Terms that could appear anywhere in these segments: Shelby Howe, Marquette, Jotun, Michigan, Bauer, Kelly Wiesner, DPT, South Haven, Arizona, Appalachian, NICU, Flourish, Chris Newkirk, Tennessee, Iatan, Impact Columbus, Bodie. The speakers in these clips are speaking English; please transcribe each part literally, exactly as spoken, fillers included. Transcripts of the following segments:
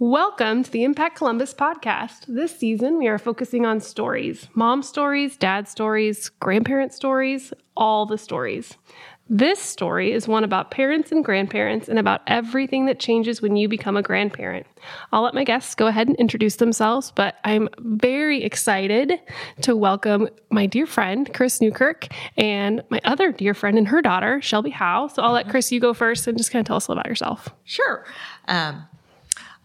Welcome to the Impact Columbus podcast. This season, we are focusing on stories, mom stories, dad stories, grandparent stories, all the stories. This story is one about parents and grandparents and about everything that changes when you become a grandparent. I'll let my guests go ahead and introduce themselves, but I'm very excited to welcome my dear friend, Chris Newkirk, and my other dear friend and her daughter, Shelby Howe. So I'll let Chris, you go first and just kind of tell us about yourself. Sure. Um,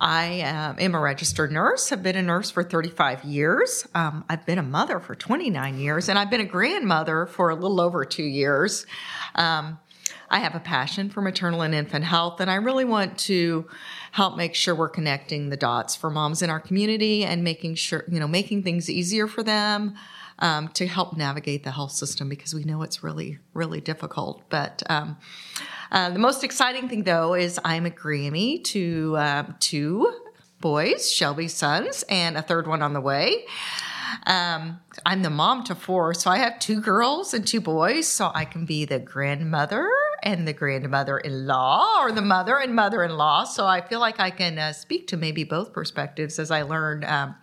I um, am a registered nurse. I've been a nurse for thirty-five years. Um, I've been a mother for twenty-nine years, and I've been a grandmother for a little over two years. Um, I have a passion for maternal and infant health, and I really want to help make sure we're connecting the dots for moms in our community and making sure, you know, making things easier for them um, to help navigate the health system, because we know it's really, really difficult. But um, Uh, the most exciting thing, though, is I'm a Grammy to uh, two boys, Shelby's sons, and a third one on the way. Um, I'm the mom to four, so I have two girls and two boys, so I can be the grandmother and the grandmother-in-law, or the mother and mother-in-law. So I feel like I can uh, speak to maybe both perspectives as I learn um,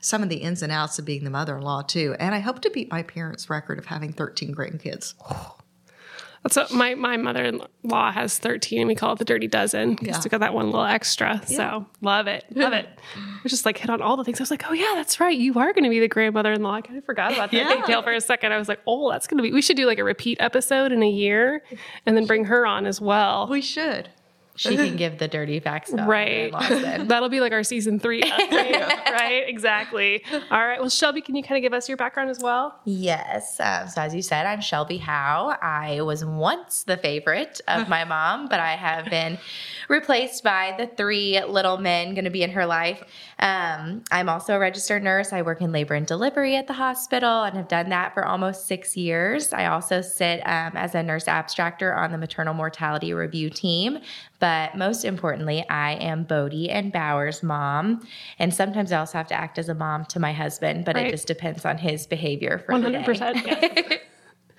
some of the ins and outs of being the mother-in-law, too. And I hope to beat my parents' record of having thirteen grandkids. So my, my mother-in-law has thirteen, and we call it the Dirty Dozen, because yeah. we got that one little extra. Yeah. So love it. Love it. We just like hit on all the things. I was like, oh, yeah, that's right. You are going to be the grandmother-in-law. I kind of forgot about that yeah. detail for a second. I was like, oh, that's going to be, we should do like a repeat episode in a year and then bring her on as well. We should. She can give the dirty facts. Though, right. That'll be like our season three update, right? Exactly. All right. Well, Shelby, can you kind of give us your background as well? Yes. Um, so as you said, I'm Shelby Howe. I was once the favorite of my mom, but I have been replaced by the three little men going to be in her life. Um, I'm also a registered nurse. I work in labor and delivery at the hospital and have done that for almost six years. I also sit um, as a nurse abstractor on the maternal mortality review team. But most importantly, I am Bodie and Bauer's mom. And sometimes I also have to act as a mom to my husband, but right. It just depends on his behavior for one hundred percent, the day.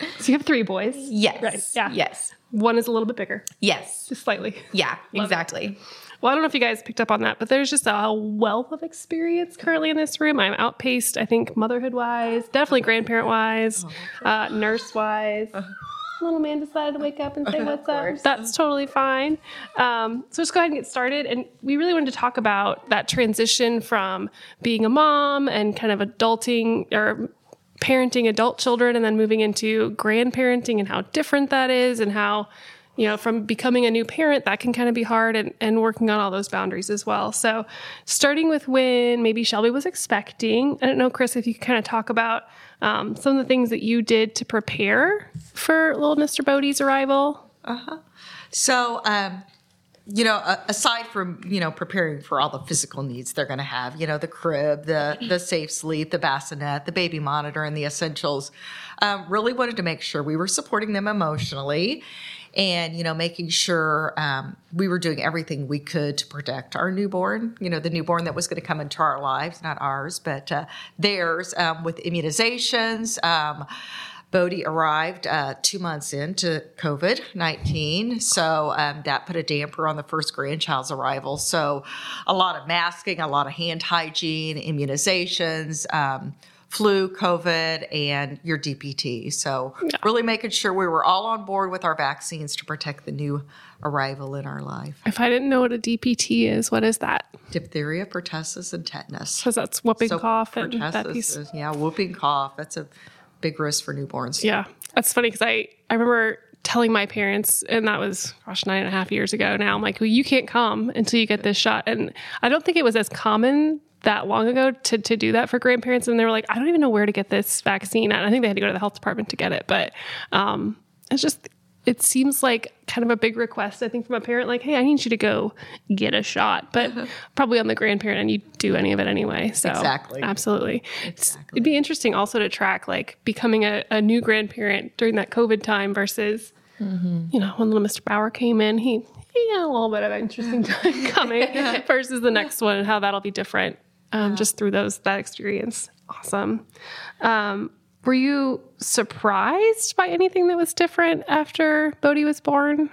Yes. So you have three boys? Yes. Right. Yeah. Yes. One is a little bit bigger. Yes. Just slightly. Yeah, love exactly. It. Well, I don't know if you guys picked up on that, but there's just a wealth of experience currently in this room. I'm outpaced, I think, motherhood-wise, definitely grandparent-wise, uh, nurse-wise. Little man decided to wake up and say what's up. That's totally fine. Um, so just go ahead and get started. And we really wanted to talk about that transition from being a mom and kind of adulting or parenting adult children and then moving into grandparenting and how different that is and how, you know, from becoming a new parent, that can kind of be hard and, and working on all those boundaries as well. So starting with when maybe Shelby was expecting, I don't know, Chris, if you could kind of talk about um, some of the things that you did to prepare for little Mister Bodie's arrival. Uh-huh. So, um, you know, aside from, you know, preparing for all the physical needs they're going to have, you know, the crib, the, the safe sleep, the bassinet, the baby monitor, and the essentials, um, really wanted to make sure we were supporting them emotionally. And, you know, making sure um, we were doing everything we could to protect our newborn, you know, the newborn that was going to come into our lives, not ours, but uh, theirs, um, with immunizations. Um, Bodie arrived uh, two months into COVID nineteen, so um, that put a damper on the first grandchild's arrival. So a lot of masking, a lot of hand hygiene, immunizations, um flu, COVID, and your D P T. So yeah. really making sure we were all on board with our vaccines to protect the new arrival in our life. If I didn't know what a D P T is, what is that? Diphtheria, pertussis, and tetanus. Because that's whooping so cough and that piece. Is, yeah, whooping cough. That's a big risk for newborns. Yeah, that's funny because I, I remember telling my parents, and that was, gosh, nine and a half years ago now, I'm like, well, you can't come until you get this shot. And I don't think it was as common that long ago to, to do that for grandparents. And they were like, I don't even know where to get this vaccine at. I think they had to go to the health department to get it. But um, it's just, it seems like kind of a big request, I think, from a parent, like, hey, I need you to go get a shot. But uh-huh. probably on the grandparent and you do any of it anyway. So exactly. Absolutely. Exactly. It'd be interesting also to track like becoming a, a new grandparent during that COVID time versus, mm-hmm. you know, when little Mister Bauer came in, he, he had a little bit of an interesting time coming yeah. versus the next one and how that'll be different. Um, yeah. Just through those, that experience. Awesome. Um, were you surprised by anything that was different after Bodie was born?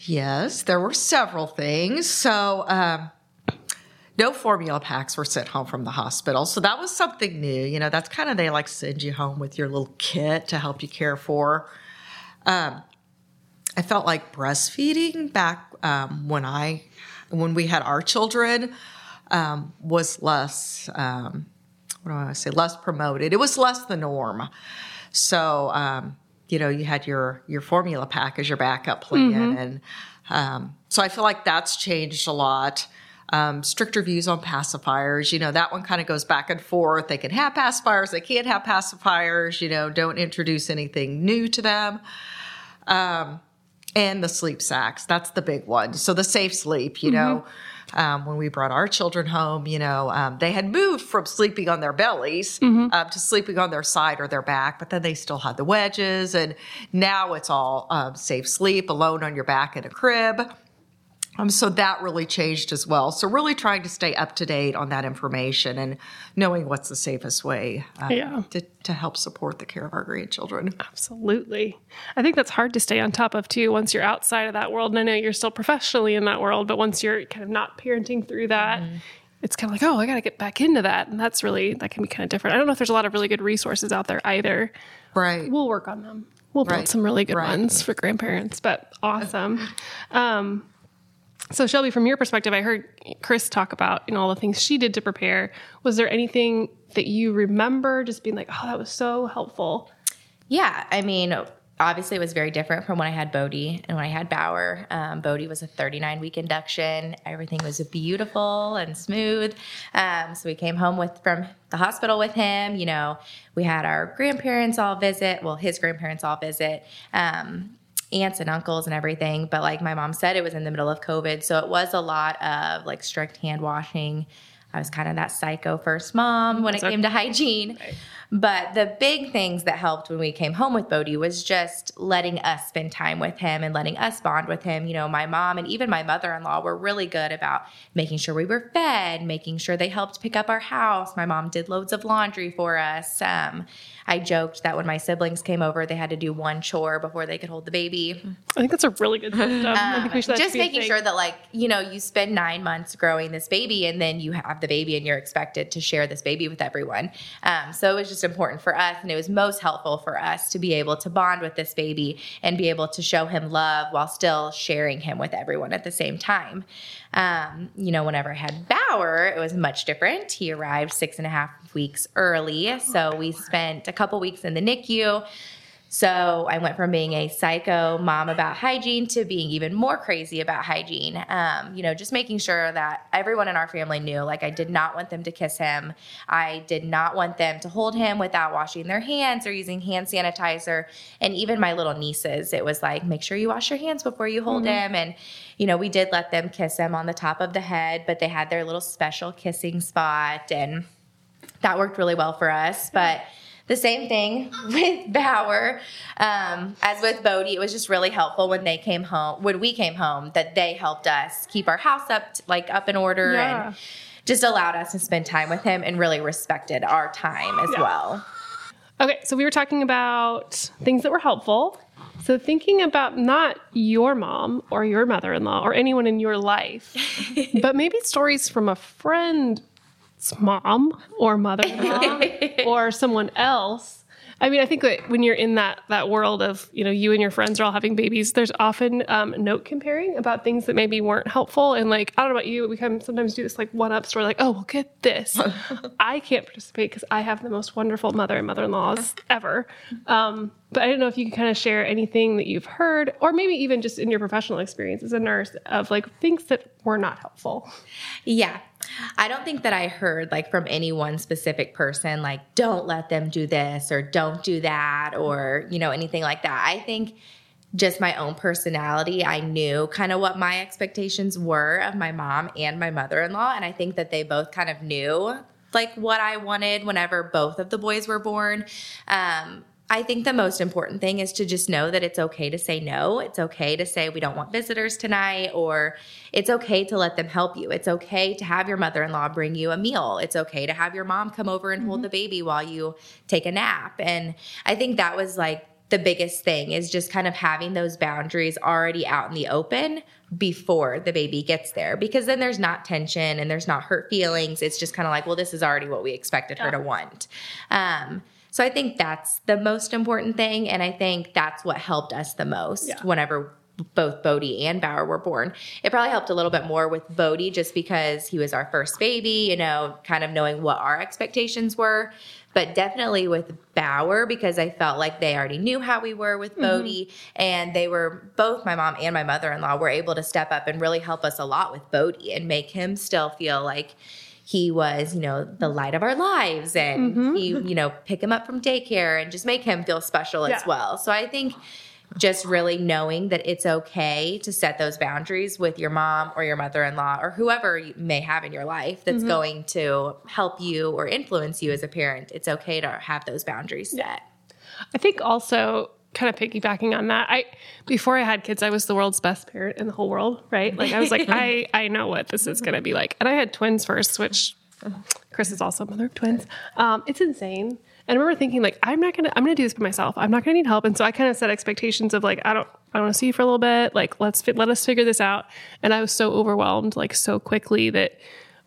Yes, there were several things. So, um, No formula packs were sent home from the hospital. So that was something new. You know, that's kind of, they like send you home with your little kit to help you care for. Um, I felt like breastfeeding back um, when I, when we had our children um, was less, um, what do I say, less promoted. It was less the norm. So, um, you know, you had your, your formula pack as your backup plan. Mm-hmm. And um, so I feel like that's changed a lot. Um, stricter views on pacifiers. You know, that one kind of goes back and forth. They can have pacifiers. They can't have pacifiers. You know, don't introduce anything new to them. Um, and the sleep sacks. That's the big one. So the safe sleep, you know, mm-hmm. um, when we brought our children home, you know, um, they had moved from sleeping on their bellies mm-hmm. um, to sleeping on their side or their back, but then they still had the wedges. And now it's all um, safe sleep, alone on your back in a crib. Um, so that really changed as well. So really trying to stay up to date on that information and knowing what's the safest way um, yeah. to, to help support the care of our grandchildren. Absolutely. I think that's hard to stay on top of too once you're outside of that world. And I know you're still professionally in that world, but once you're kind of not parenting through that, mm-hmm. it's kind of like, oh, I got to get back into that. And that's really, that can be kind of different. I don't know if there's a lot of really good resources out there either. Right. We'll work on them. We'll build right. some really good right. ones for grandparents, but awesome. Um So Shelby, from your perspective, I heard Chris talk about, you know, all the things she did to prepare. Was there anything that you remember just being like, oh, that was so helpful? Yeah. I mean, obviously it was very different from when I had Bodie and when I had Bauer. Um, Bodie was a thirty-nine week induction. Everything was beautiful and smooth. Um, so we came home with from the hospital with him. You know, we had our grandparents all visit. Well, his grandparents all visit. Um aunts and uncles and everything. But like my mom said, it was in the middle of COVID. So it was a lot of like strict hand washing. I was kind of that psycho first mom when That's it okay. came to hygiene. Right. But the big things that helped when we came home with Bodie was just letting us spend time with him and letting us bond with him. You know, my mom and even my mother-in-law were really good about making sure we were fed, making sure they helped pick up our house. My mom did loads of laundry for us. Um, I joked that when my siblings came over, they had to do one chore before they could hold the baby. I think that's a really good system. Um, I think we should just making sure that, like, you know, you spend nine months growing this baby and then you have the baby and you're expected to share this baby with everyone. Um, so it was just important for us, and it was most helpful for us to be able to bond with this baby and be able to show him love while still sharing him with everyone at the same time. Um, you know, whenever I had Bauer, it was much different. He arrived six and a half weeks early. So we spent a couple weeks in the N I C U. So I went from being a psycho mom about hygiene to being even more crazy about hygiene. Um, you know, just making sure that everyone in our family knew, like, I did not want them to kiss him. I did not want them to hold him without washing their hands or using hand sanitizer. And even my little nieces, it was like, make sure you wash your hands before you hold mm-hmm. him. And, you know, we did let them kiss him on the top of the head, but they had their little special kissing spot. And that worked really well for us. But the same thing with Bauer. Um, as with Bodie, it was just really helpful when they came home, when we came home, that they helped us keep our house up, like up in order yeah. and just allowed us to spend time with him and really respected our time as yeah. well. Okay. So we were talking about things that were helpful. So thinking about not your mom or your mother-in-law or anyone in your life, but maybe stories from a friend mom or mother-in-law or someone else. I mean, I think that when you're in that that world of, you know, you and your friends are all having babies, there's often um, note comparing about things that maybe weren't helpful. And like, I don't know about you, we can sometimes do this like one-up story, like, oh, well, get this. I can't participate because I have the most wonderful mother and mother-in-laws ever. Um, but I don't know if you can kind of share anything that you've heard or maybe even just in your professional experience as a nurse of like things that were not helpful. Yeah. I don't think that I heard like from any one specific person, like, don't let them do this or don't do that or, you know, anything like that. I think just my own personality, I knew kind of what my expectations were of my mom and my mother-in-law. And I think that they both kind of knew like what I wanted whenever both of the boys were born. Um, I think the most important thing is to just know that it's okay to say no. It's okay to say we don't want visitors tonight, or it's okay to let them help you. It's okay to have your mother-in-law bring you a meal. It's okay to have your mom come over and mm-hmm. hold the baby while you take a nap. And I think that was like the biggest thing is just kind of having those boundaries already out in the open before the baby gets there, because then there's not tension and there's not hurt feelings. It's just kind of like, well, this is already what we expected her to want. Um, so I think that's the most important thing. And I think that's what helped us the most yeah. whenever both Bodie and Bauer were born. It probably helped a little bit more with Bodie just because he was our first baby, you know, kind of knowing what our expectations were. But definitely with Bauer, because I felt like they already knew how we were with Bodie, mm-hmm. and they were both, my mom and my mother-in-law, were able to step up and really help us a lot with Bodie and make him still feel like he was, you know, the light of our lives, and mm-hmm. he, you know, pick him up from daycare and just make him feel special yeah. as well. So I think just really knowing that it's okay to set those boundaries with your mom or your mother-in-law or whoever you may have in your life that's mm-hmm. going to help you or influence you as a parent. It's okay to have those boundaries set. I think also kind of piggybacking on that, I before I had kids, I was the world's best parent in the whole world, right? Like I was like, I, I know what this is going to be like. And I had twins first, which Chris is also a mother of twins. Um, it's insane. And I remember thinking like, I'm not going to, I'm going to do this by myself. I'm not going to need help. And so I kind of set expectations of like, I don't, I want to see you for a little bit. Like, let's, fi- let us figure this out. And I was so overwhelmed, like so quickly that,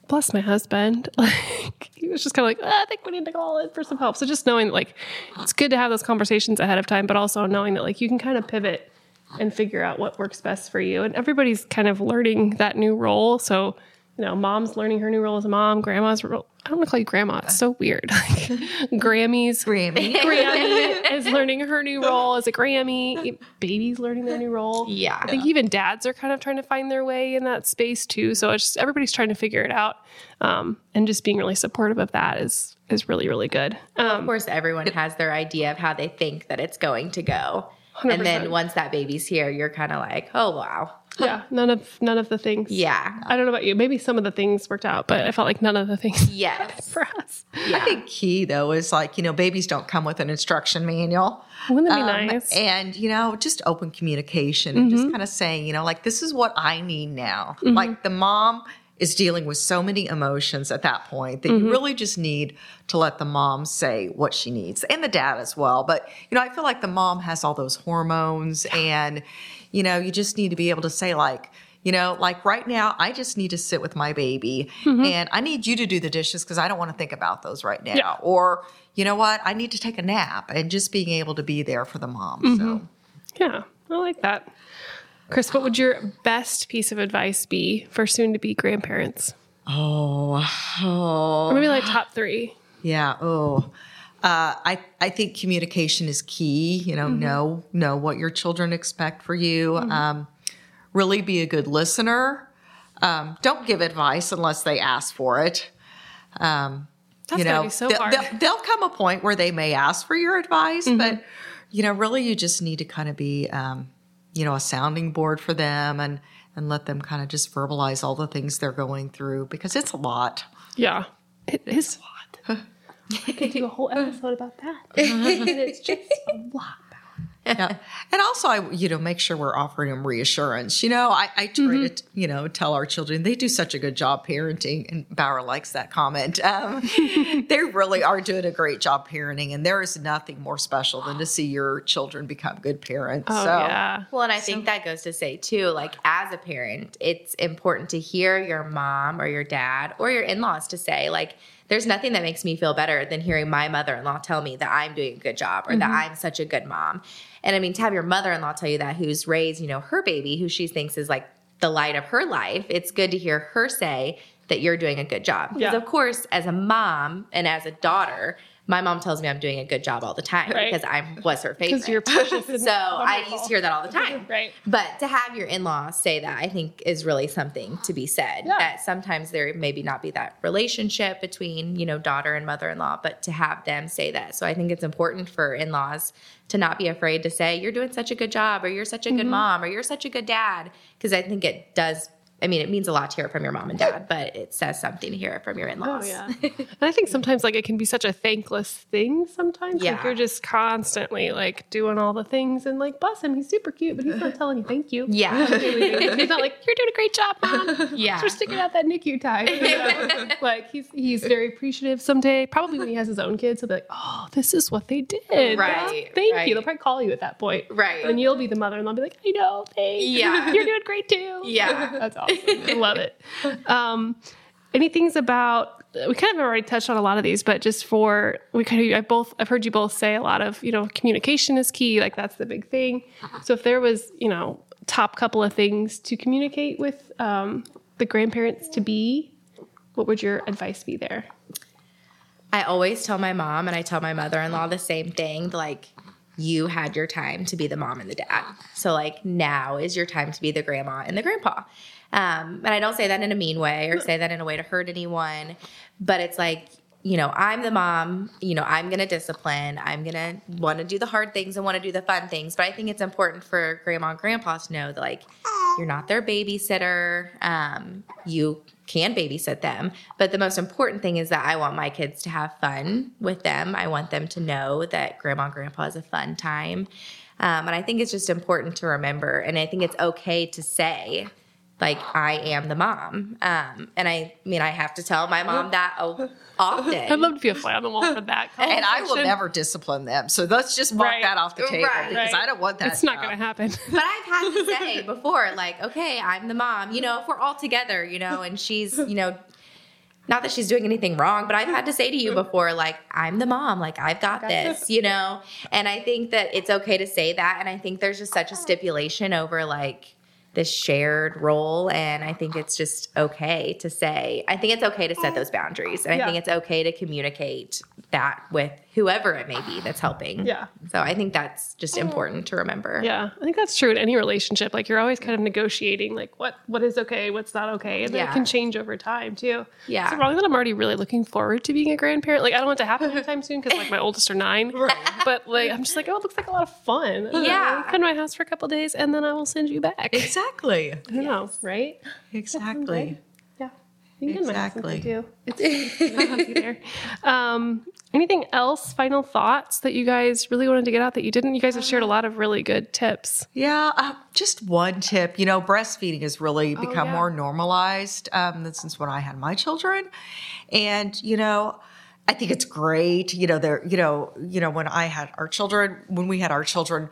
plus my husband, like he was just kind of like, ah, I think we need to call in for some help. So just knowing like, it's good to have those conversations ahead of time, but also knowing that like you can kind of pivot and figure out what works best for you. And everybody's kind of learning that new role. So you know, mom's learning her new role as a mom. Grandma's role. I don't want to call you grandma. It's so weird. Like Grammy's. Grammy. Grammy is learning her new role as a Grammy. Baby's learning their new role. Yeah. I think even dads are kind of trying to find their way in that space too. So it's just, everybody's trying to figure it out. Um, and just being really supportive of that is, is really, really good. Um, of course, everyone has their idea of how they think that it's going to go. one hundred percent. And then once that baby's here, you're kind of like, oh, wow. Yeah, none of none of the things. Yeah. I don't know about you. Maybe some of the things worked out, but I felt like none of the things yes. for us. Yeah. I think key, though, is like, you know, babies don't come with an instruction manual. Wouldn't that be um, nice? And, you know, just open communication and mm-hmm. just kind of saying, you know, like, this is what I need now. Mm-hmm. Like the mom is dealing with so many emotions at that point that mm-hmm. you really just need to let the mom say what she needs, and the dad as well. But, you know, I feel like the mom has all those hormones and, you know, you just need to be able to say like, you know, like right now I just need to sit with my baby mm-hmm. and I need you to do the dishes because I don't want to think about those right now. Yeah. Or, you know what, I need to take a nap, and just being able to be there for the mom. Mm-hmm. So, yeah, I like that. Chris, what would your best piece of advice be for soon-to-be grandparents? Oh, oh. Or maybe like top three. Yeah, oh. Uh, I, I think communication is key. You know, mm-hmm. know, know what your children expect for you. Mm-hmm. Um, really be a good listener. Um, don't give advice unless they ask for it. Um, That's you know, gotta be so th- hard. Th- there'll come a point where they may ask for your advice, mm-hmm. but, you know, really you just need to kind of be... Um, you know, a sounding board for them, and, and let them kind of just verbalize all the things they're going through, because it's a lot. Yeah. It is a lot. I could do a whole episode about that. It's just a lot. Yeah. And also, I, you know, make sure we're offering them reassurance. You know, I, I try mm-hmm. to, you know, tell our children, they do such a good job parenting, and Bauer likes that comment. Um, they really are doing a great job parenting, and there is nothing more special than to see your children become good parents. Oh, so. Yeah. Well, and I think so, that goes to say, too, like, as a parent, it's important to hear your mom or your dad or your in-laws to say, like, there's nothing that makes me feel better than hearing my mother-in-law tell me that I'm doing a good job, or mm-hmm. that I'm such a good mom. And I mean, to have your mother-in-law tell you that, who's raised, you know, her baby, who she thinks is like the light of her life, it's good to hear her say that you're doing a good job. Because yeah. of course, as a mom and as a daughter, my mom tells me I'm doing a good job all the time right. because I was her favorite. Because you're precious. So I used to hear that all the time. Right. But to have your in-laws say that, I think, is really something to be said. Yeah. That sometimes there maybe not be that relationship between, you know, daughter and mother-in-law, but to have them say that. So I think it's important for in-laws to not be afraid to say, you're doing such a good job, or you're such a good mm-hmm. mom, or you're such a good dad. Because I think it does I mean, it means a lot to hear it from your mom and dad, but it says something to hear it from your in-laws. Oh, yeah. And I think sometimes, like, it can be such a thankless thing sometimes. Yeah. Like, you're just constantly, like, doing all the things and, like, bless him, he's super cute, but he's not telling you thank you. Yeah. He's not like, you're doing a great job, Mom. Yeah. For sticking out that N I C U time. You know? Like, he's he's very appreciative someday. Probably when he has his own kids, he'll be like, oh, this is what they did. Right. Thank right. you. They'll probably call you at that point. Right. And you'll be the mother, and they'll be like, I know, thanks. Yeah. You're doing great, too. Yeah. That's awesome. I love it. Um, any things about, we kind of already touched on a lot of these, but just for, we kind of, I both, I've heard you both say a lot of, you know, communication is key. Like, that's the big thing. So if there was, you know, top couple of things to communicate with um, the grandparents to be, what would your advice be there? I always tell my mom, and I tell my mother-in-law the same thing, like, you had your time to be the mom and the dad. So, like, now is your time to be the grandma and the grandpa. Um, and I don't say that in a mean way or say that in a way to hurt anyone, but it's like, you know, I'm the mom, you know, I'm going to discipline, I'm going to want to do the hard things and want to do the fun things. But I think it's important for grandma and grandpa to know that, like, you're not their babysitter. Um, you can babysit them. But the most important thing is that I want my kids to have fun with them. I want them to know that grandma and grandpa is a fun time. Um, and I think it's just important to remember. And I think it's okay to say, like, I am the mom. Um, and I, I mean, I have to tell my mom that often. I'd love to be a fly on the wall for that. And I will never discipline them. So let's just mark right. that off the table right. because right. I don't want that. It's not going to happen. But I've had to say before, like, okay, I'm the mom, you know, if we're all together, you know, and she's, you know, not that she's doing anything wrong, but I've had to say to you before, like, I'm the mom, like, I've got, got this, this, you know? And I think that it's okay to say that. And I think there's just such a stipulation over, like, this shared role, and I think it's just okay to say, I think it's okay to set those boundaries, and yeah. I think it's okay to communicate that with whoever it may be that's helping. Yeah. So I think that's just important to remember. Yeah. I think that's true in any relationship. Like, you're always kind of negotiating, like, what, what is okay, what's not okay. And then yeah. it can change over time too. Yeah. So wrong that I'm already really looking forward to being a grandparent. Like, I don't want it to happen anytime soon because, like, my oldest are nine, right. but, like, I'm just like, oh, it looks like a lot of fun. Yeah. I'll come to my house for a couple of days and then I will send you back. Exactly. I don't yes. know. Right. Exactly. Yeah. You can exactly. do. It's, it's there. Um, Anything else, final thoughts that you guys really wanted to get out that you didn't? You guys have shared a lot of really good tips. Yeah, uh, just one tip. You know, breastfeeding has really oh, become yeah. more normalized um, since when I had my children. And, you know, I think it's great. You know, there. You know, you know, when I had our children, when we had our children,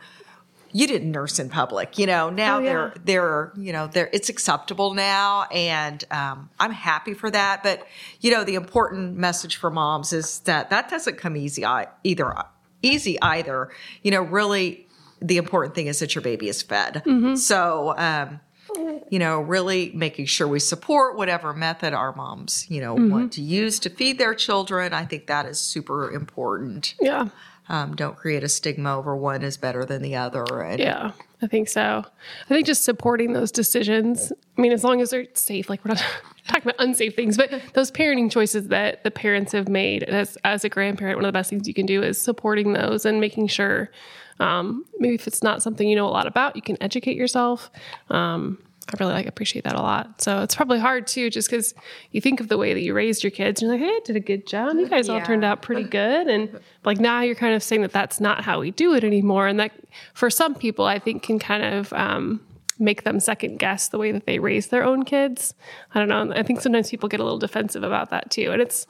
you didn't nurse in public, you know, now oh, yeah. they're, they're, you know, they're, it's acceptable now. And, um, I'm happy for that. But, you know, the important message for moms is that that doesn't come easy either, easy either, you know, really the important thing is that your baby is fed. Mm-hmm. So, um, you know, really making sure we support whatever method our moms, you know, mm-hmm. want to use to feed their children. I think that is super important. Yeah. Um, don't create a stigma over one is better than the other. And yeah, I think so. I think just supporting those decisions. I mean, as long as they're safe, like, we're not talking about unsafe things, but those parenting choices that the parents have made as, as a grandparent, one of the best things you can do is supporting those and making sure, um, maybe if it's not something you know a lot about, you can educate yourself. Um, I really like appreciate that a lot. So it's probably hard too, just because you think of the way that you raised your kids. And you're like, hey, I did a good job. You guys yeah. all turned out pretty good. And like now you're kind of saying that that's not how we do it anymore. And that for some people, I think can kind of um, make them second guess the way that they raise their own kids. I don't know. I think sometimes people get a little defensive about that too. And it's,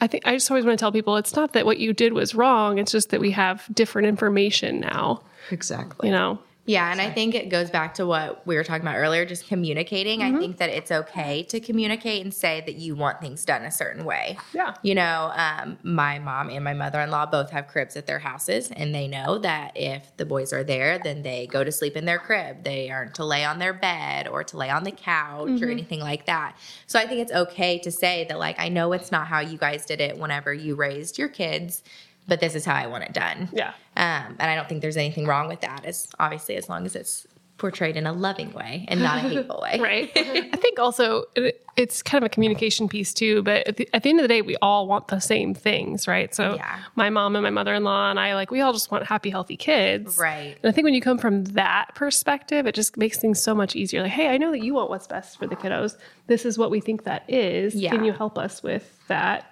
I think I just always want to tell people it's not that what you did was wrong. It's just that we have different information now. Exactly. You know? Yeah, and I think it goes back to what we were talking about earlier, just communicating. Mm-hmm. I think that it's okay to communicate and say that you want things done a certain way. Yeah. You know, um, my mom and my mother-in-law both have cribs at their houses, and they know that if the boys are there, then they go to sleep in their crib. They aren't to lay on their bed or to lay on the couch mm-hmm. or anything like that. So I think it's okay to say that, like, I know it's not how you guys did it whenever you raised your kids, but this is how I want it done. Yeah. Um, and I don't think there's anything wrong with that, as obviously as long as it's portrayed in a loving way and not a hateful way. Right. I think also it, it's kind of a communication piece too, but at the, at the end of the day, we all want the same things, right? So yeah. my mom and my mother-in-law and I, like, we all just want happy, healthy kids. Right. And I think when you come from that perspective, it just makes things so much easier. Like, hey, I know that you want what's best for the kiddos. This is what we think that is. Yeah. Can you help us with that?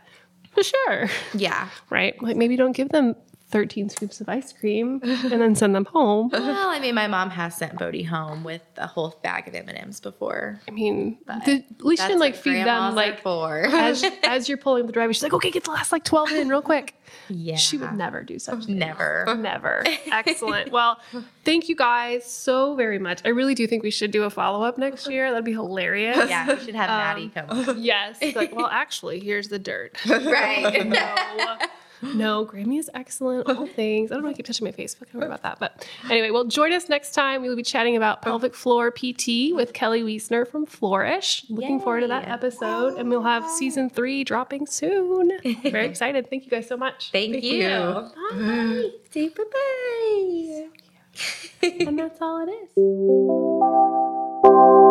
For sure. Yeah. Right. Like, maybe don't give them thirteen scoops of ice cream and then send them home. Well, I mean, my mom has sent Bodie home with a whole bag of M and M's before. I mean, the, at least you can like feed them like for. as, as you're pulling the driver. She's like, okay, get the last like twelve in real quick. Yeah. She would never do such things. Never. Never. Excellent. Well, thank you guys so very much. I really do think we should do a follow-up next year. That'd be hilarious. Yeah, we should have Maddie um, come up. Yes. Like, well, actually, here's the dirt. Right. No. No, Grammy is excellent. All things. I don't want to keep touching my face. I don't worry about that. But anyway, well, join us next time. We will be chatting about pelvic floor P T with Kelly Wiesner from Flourish. Looking Yay. Forward to that episode. And we'll have season three dropping soon. Very excited. Thank you guys so much. Thank, Thank you. you. Bye. Say bye-bye. So cute. And that's all it is.